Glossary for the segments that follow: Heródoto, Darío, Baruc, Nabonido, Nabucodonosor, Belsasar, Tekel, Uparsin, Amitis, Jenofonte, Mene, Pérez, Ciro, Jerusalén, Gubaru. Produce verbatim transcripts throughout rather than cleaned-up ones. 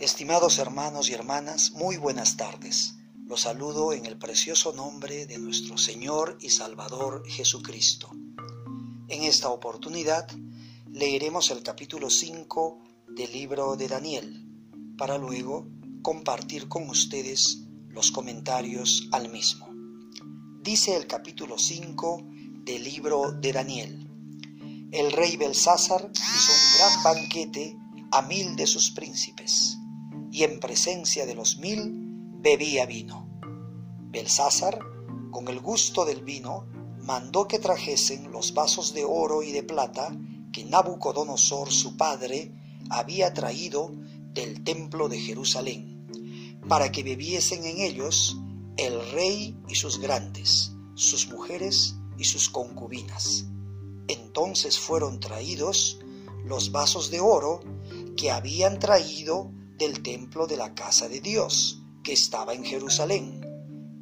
Estimados hermanos y hermanas, muy buenas tardes. Los saludo en el precioso nombre de nuestro Señor y Salvador Jesucristo. En esta oportunidad leeremos el capítulo cinco del libro de Daniel, para luego compartir con ustedes los comentarios al mismo. Dice el capítulo cinco del libro de Daniel: El rey Belsasar hizo un gran banquete a mil de sus príncipes, y en presencia de los mil bebía vino. Belsasar, con el gusto del vino, mandó que trajesen los vasos de oro y de plata que Nabucodonosor su padre había traído del templo de Jerusalén, para que bebiesen en ellos el rey y sus grandes, sus mujeres y sus concubinas. Entonces fueron traídos los vasos de oro que habían traído del templo de la casa de Dios, que estaba en Jerusalén,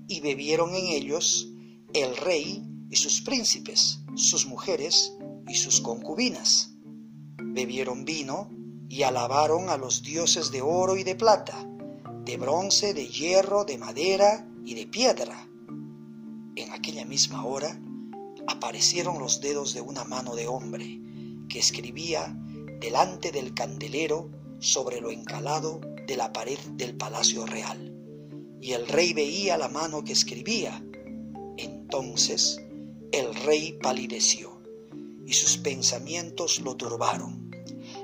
y bebieron en ellos el rey y sus príncipes, sus mujeres y sus concubinas. Bebieron vino y alabaron a los dioses de oro y de plata, de bronce, de hierro, de madera y de piedra. En aquella misma hora aparecieron los dedos de una mano de hombre, que escribía delante del candelero sobre lo encalado de la pared del palacio real. Y el rey veía la mano que escribía. Entonces el rey palideció, y sus pensamientos lo turbaron,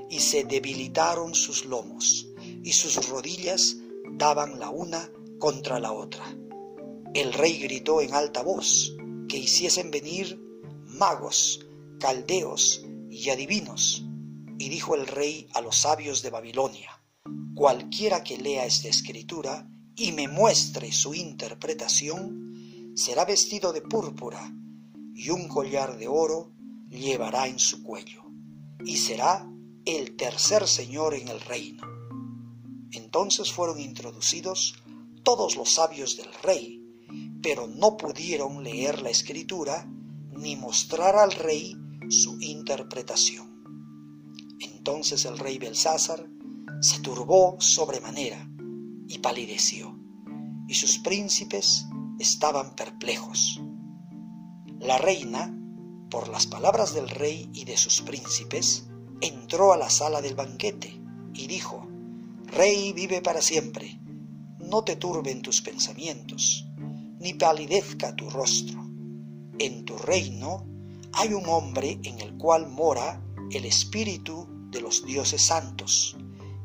y se debilitaron sus lomos, y sus rodillas daban la una contra la otra. El rey gritó en alta voz que hiciesen venir magos, caldeos y adivinos. Y dijo el rey a los sabios de Babilonia: Cualquiera que lea esta escritura y me muestre su interpretación, será vestido de púrpura, y un collar de oro llevará en su cuello, y será el tercer señor en el reino. Entonces fueron introducidos todos los sabios del rey, pero no pudieron leer la escritura ni mostrar al rey su interpretación. Entonces el rey Belsasar se turbó sobremanera y palideció, y sus príncipes estaban perplejos. La reina, por las palabras del rey y de sus príncipes, entró a la sala del banquete y dijo: Rey, vive para siempre, no te turben tus pensamientos, ni palidezca tu rostro. En tu reino hay un hombre en el cual mora el espíritu de los dioses santos,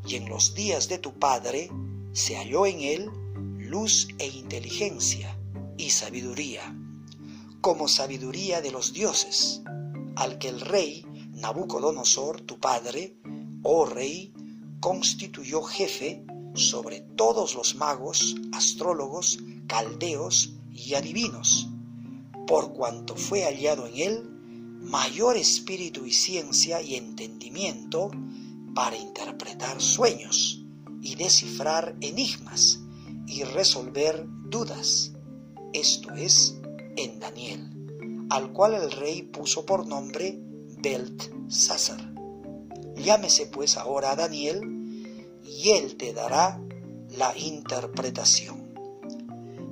y en los días de tu padre se halló en él luz e inteligencia y sabiduría, como sabiduría de los dioses, al que el rey Nabucodonosor, tu padre, oh rey, constituyó jefe sobre todos los magos, astrólogos, caldeos y adivinos, por cuanto fue hallado en él mayor espíritu y ciencia y entendimiento para interpretar sueños y descifrar enigmas y resolver dudas. Esto es en Daniel, al cual el rey puso por nombre Belsasar. Llámese pues ahora a Daniel, y él te dará la interpretación.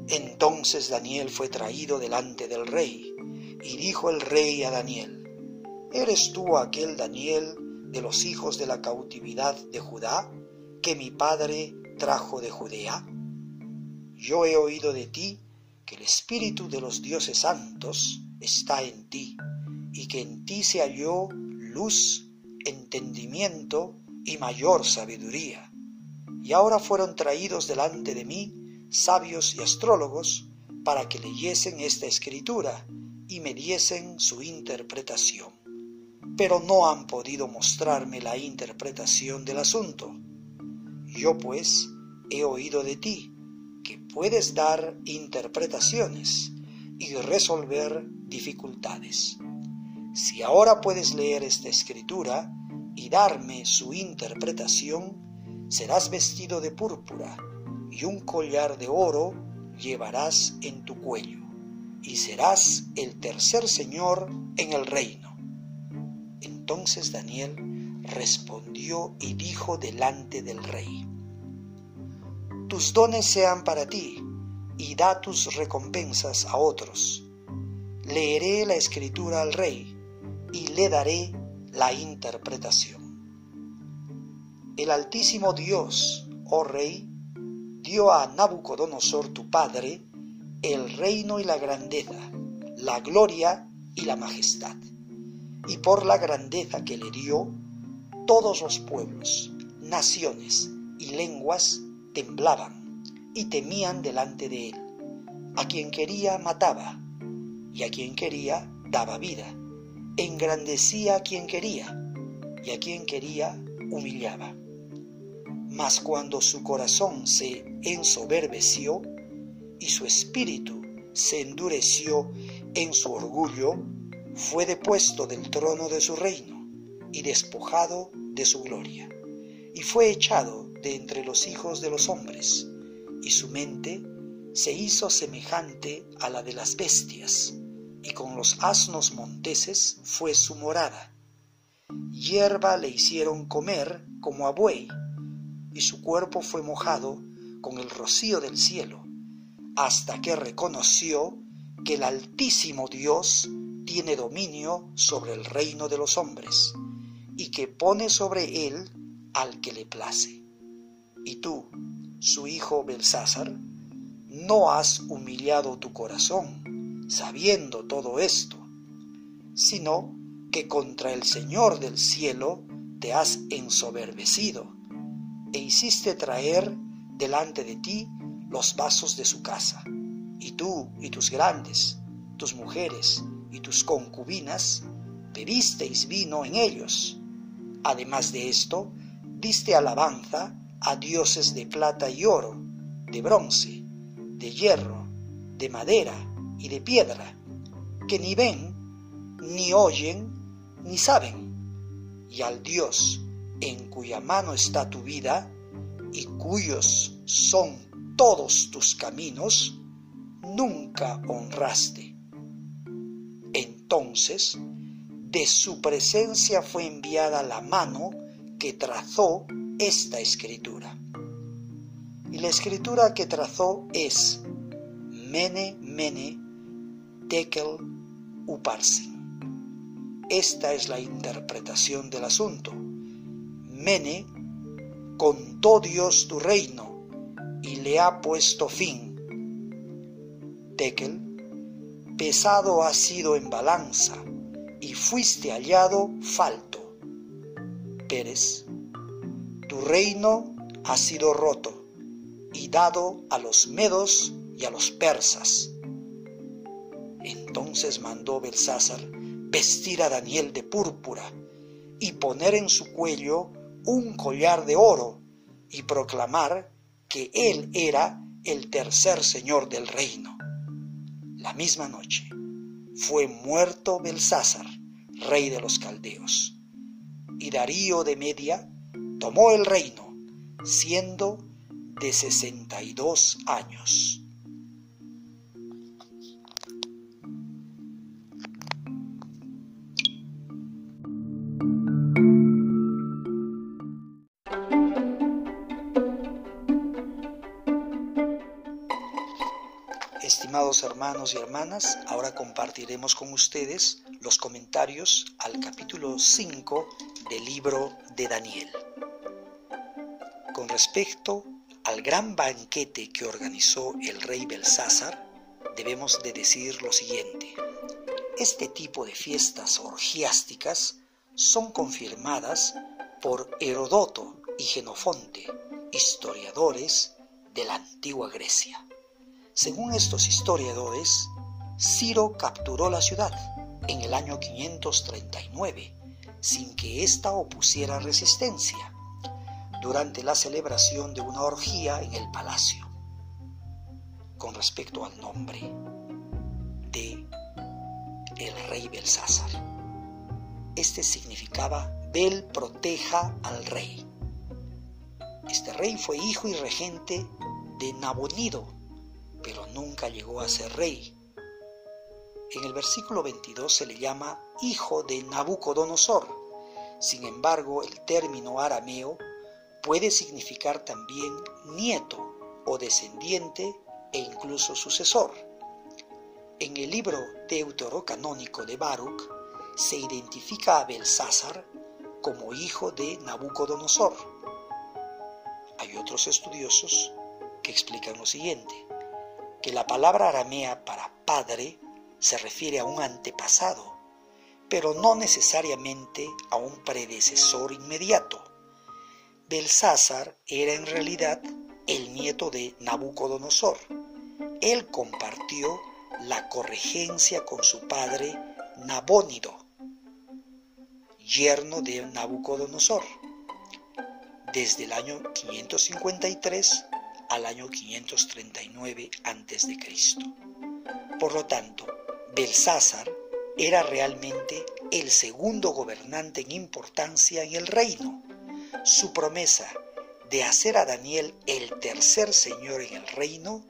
Entonces Daniel fue traído delante del rey, y dijo el rey a Daniel: ¿Eres tú aquel Daniel de los hijos de la cautividad de Judá, que mi padre trajo de Judea? Yo he oído de ti que el espíritu de los dioses santos está en ti, y que en ti se halló luz, entendimiento y mayor sabiduría. Y ahora fueron traídos delante de mí sabios y astrólogos, para que leyesen esta escritura y me diesen su interpretación, pero no han podido mostrarme la interpretación del asunto. Yo pues he oído de ti que puedes dar interpretaciones y resolver dificultades. Si ahora puedes leer esta escritura y darme su interpretación, serás vestido de púrpura y un collar de oro llevarás en tu cuello, y serás el tercer señor en el reino. Entonces Daniel respondió y dijo delante del rey: tus dones sean para ti, y da tus recompensas a otros. Leeré la escritura al rey, y le daré la interpretación. El Altísimo Dios, oh rey, dio a Nabucodonosor tu padre el reino y la grandeza, la gloria y la majestad. Y por la grandeza que le dio, todos los pueblos, naciones y lenguas temblaban y temían delante de él. A quien quería mataba, y a quien quería daba vida. Engrandecía a quien quería, y a quien quería humillaba. Mas cuando su corazón se ensoberbeció y su espíritu se endureció en su orgullo, fue depuesto del trono de su reino y despojado de su gloria, y fue echado de entre los hijos de los hombres, y su mente se hizo semejante a la de las bestias, y con los asnos monteses fue su morada. Hierba le hicieron comer como a buey, y su cuerpo fue mojado con el rocío del cielo, hasta que reconoció que el Altísimo Dios tiene dominio sobre el reino de los hombres, y que pone sobre él al que le place. Y tú, su hijo Belsasar, no has humillado tu corazón, sabiendo todo esto, sino que contra el Señor del cielo te has ensoberbecido, e hiciste traer delante de ti los vasos de su casa, y tú y tus grandes, tus mujeres y tus concubinas, bebisteis vino en ellos. Además de esto, diste alabanza a dioses de plata y oro, de bronce, de hierro, de madera y de piedra, que ni ven, ni oyen, ni saben, y al Dios en cuya mano está tu vida, y cuyos son todos tus caminos, nunca honraste. Entonces, de su presencia fue enviada la mano que trazó esta escritura. Y la escritura que trazó es: Mene, Mene, Tekel, Uparsin. Esta es la interpretación del asunto. Mene, contó Dios tu reino y le ha puesto fin. Tekel, pesado has sido en balanza y fuiste hallado falto. Pérez, tu reino ha sido roto y dado a los medos y a los persas. Entonces mandó Belsasar vestir a Daniel de púrpura y poner en su cuello un collar de oro y proclamar que él era el tercer señor del reino. La misma noche fue muerto Belsasar, rey de los caldeos, y Darío de Media tomó el reino, siendo de sesenta y dos años. Estimados hermanos y hermanas, ahora compartiremos con ustedes los comentarios al capítulo cinco del libro de Daniel. Con respecto al gran banquete que organizó el rey Belsasar, debemos de decir lo siguiente. Este tipo de fiestas orgiásticas son confirmadas por Heródoto y Jenofonte, historiadores de la antigua Grecia. Según estos historiadores, Ciro capturó la ciudad en el año quinientos treinta y nueve, sin que ésta opusiera resistencia, durante la celebración de una orgía en el palacio. Con respecto al nombre de el rey Belsasar, este significaba Bel proteja al rey. Este rey fue hijo y regente de Nabonido, pero nunca llegó a ser rey. En el versículo veintidós se le llama hijo de Nabucodonosor. Sin embargo, el término arameo puede significar también nieto o descendiente e incluso sucesor. En el libro deuterocanónico de Baruc se identifica a Belsasar como hijo de Nabucodonosor. Hay otros estudiosos que explican lo siguiente, que la palabra aramea para padre se refiere a un antepasado, pero no necesariamente a un predecesor inmediato. Belsasar era en realidad el nieto de Nabucodonosor. Él compartió la corregencia con su padre Nabonido, yerno de Nabucodonosor, desde el año quinientos cincuenta y tres al año quinientos treinta y nueve antes de Cristo. Por lo tanto, Belsasar era realmente el segundo gobernante en importancia en el reino. Su promesa de hacer a Daniel el tercer señor en el reino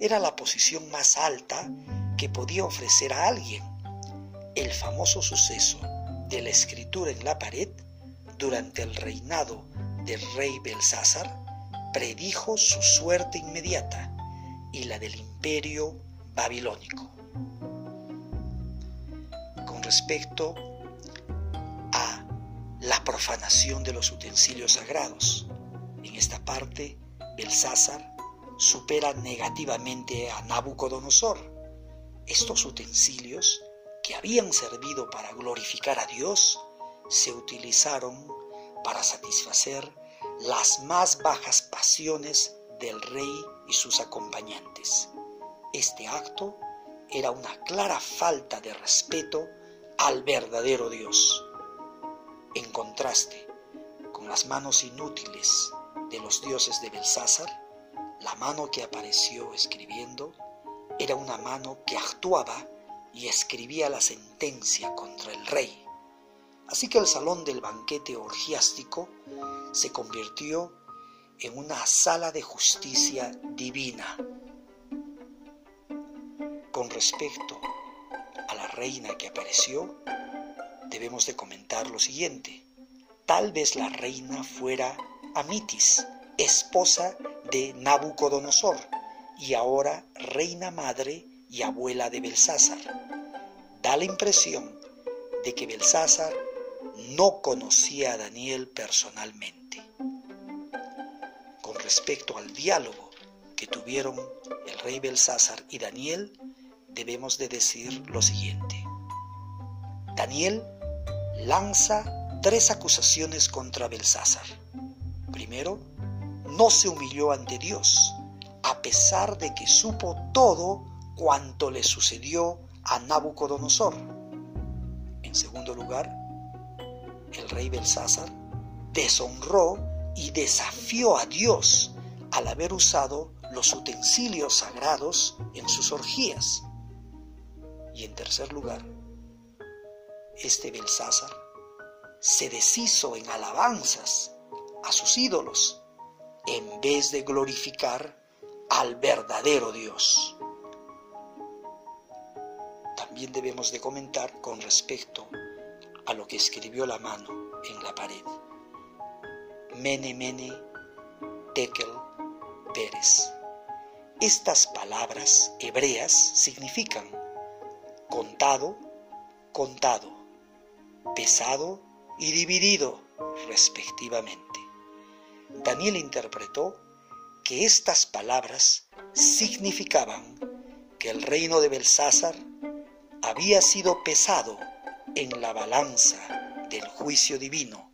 era la posición más alta que podía ofrecer a alguien. El famoso suceso de la escritura en la pared durante el reinado del rey Belsasar predijo su suerte inmediata y la del imperio babilónico. Con respecto a la profanación de los utensilios sagrados, en esta parte Belsasar supera negativamente a Nabucodonosor. Estos utensilios que habían servido para glorificar a Dios se utilizaron para satisfacer las más bajas pasiones del rey y sus acompañantes. Este acto era una clara falta de respeto al verdadero Dios. En contraste con las manos inútiles de los dioses de Belsasar, la mano que apareció escribiendo era una mano que actuaba y escribía la sentencia contra el rey. Así que el salón del banquete orgiástico se convirtió en una sala de justicia divina. Con respecto a la reina que apareció, debemos de comentar lo siguiente. Tal vez la reina fuera Amitis, esposa de Nabucodonosor, y ahora reina madre y abuela de Belsasar. Da la impresión de que Belsasar no conocía a Daniel personalmente. Con respecto al diálogo que tuvieron el rey Belsasar y Daniel, debemos de decir lo siguiente. Daniel lanza tres acusaciones contra Belsasar. Primero, no se humilló ante Dios, a pesar de que supo todo cuanto le sucedió a Nabucodonosor. En segundo lugar, el rey Belsasar deshonró y desafió a Dios al haber usado los utensilios sagrados en sus orgías. Y en tercer lugar, este Belsasar se deshizo en alabanzas a sus ídolos en vez de glorificar al verdadero Dios. También debemos de comentar con respecto a lo que escribió la mano en la pared. Mene, Mene, Tekel, Pérez. Estas palabras hebreas significan contado, contado, pesado y dividido, respectivamente. Daniel interpretó que estas palabras significaban que el reino de Belsasar había sido pesado en la balanza del juicio divino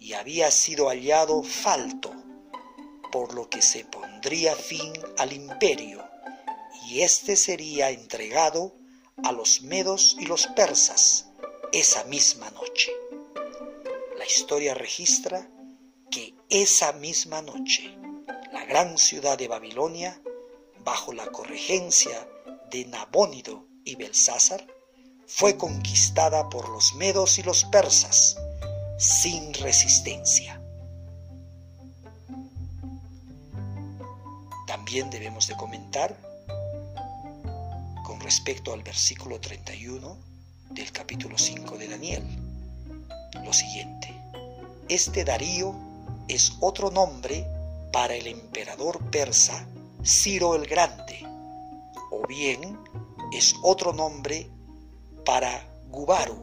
y había sido hallado falto, por lo que se pondría fin al imperio y éste sería entregado a los medos y los persas esa misma noche. La historia registra que esa misma noche la gran ciudad de Babilonia, bajo la corregencia de Nabónido y Belsasar, fue conquistada por los medos y los persas sin resistencia. También debemos de comentar con respecto al versículo treinta y uno del capítulo cinco de Daniel, lo siguiente: este Darío es otro nombre para el emperador persa Ciro el Grande, o bien es otro nombre para Gubaru,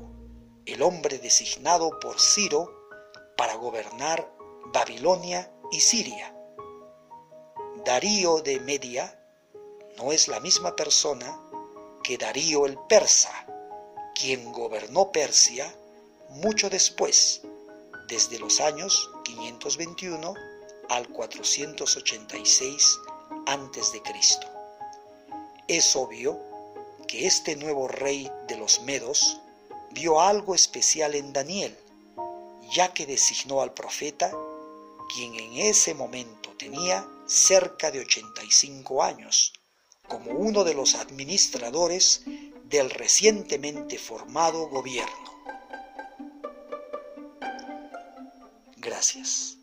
el hombre designado por Ciro para gobernar Babilonia y Siria. Darío de Media no es la misma persona que Darío el persa, quien gobernó Persia mucho después, desde los años quinientos veintiuno al cuatrocientos ochenta y seis antes de Cristo. Es obvio que este nuevo rey de los medos vio algo especial en Daniel, ya que designó al profeta, quien en ese momento tenía cerca de ochenta y cinco años, como uno de los administradores del recientemente formado gobierno. Gracias.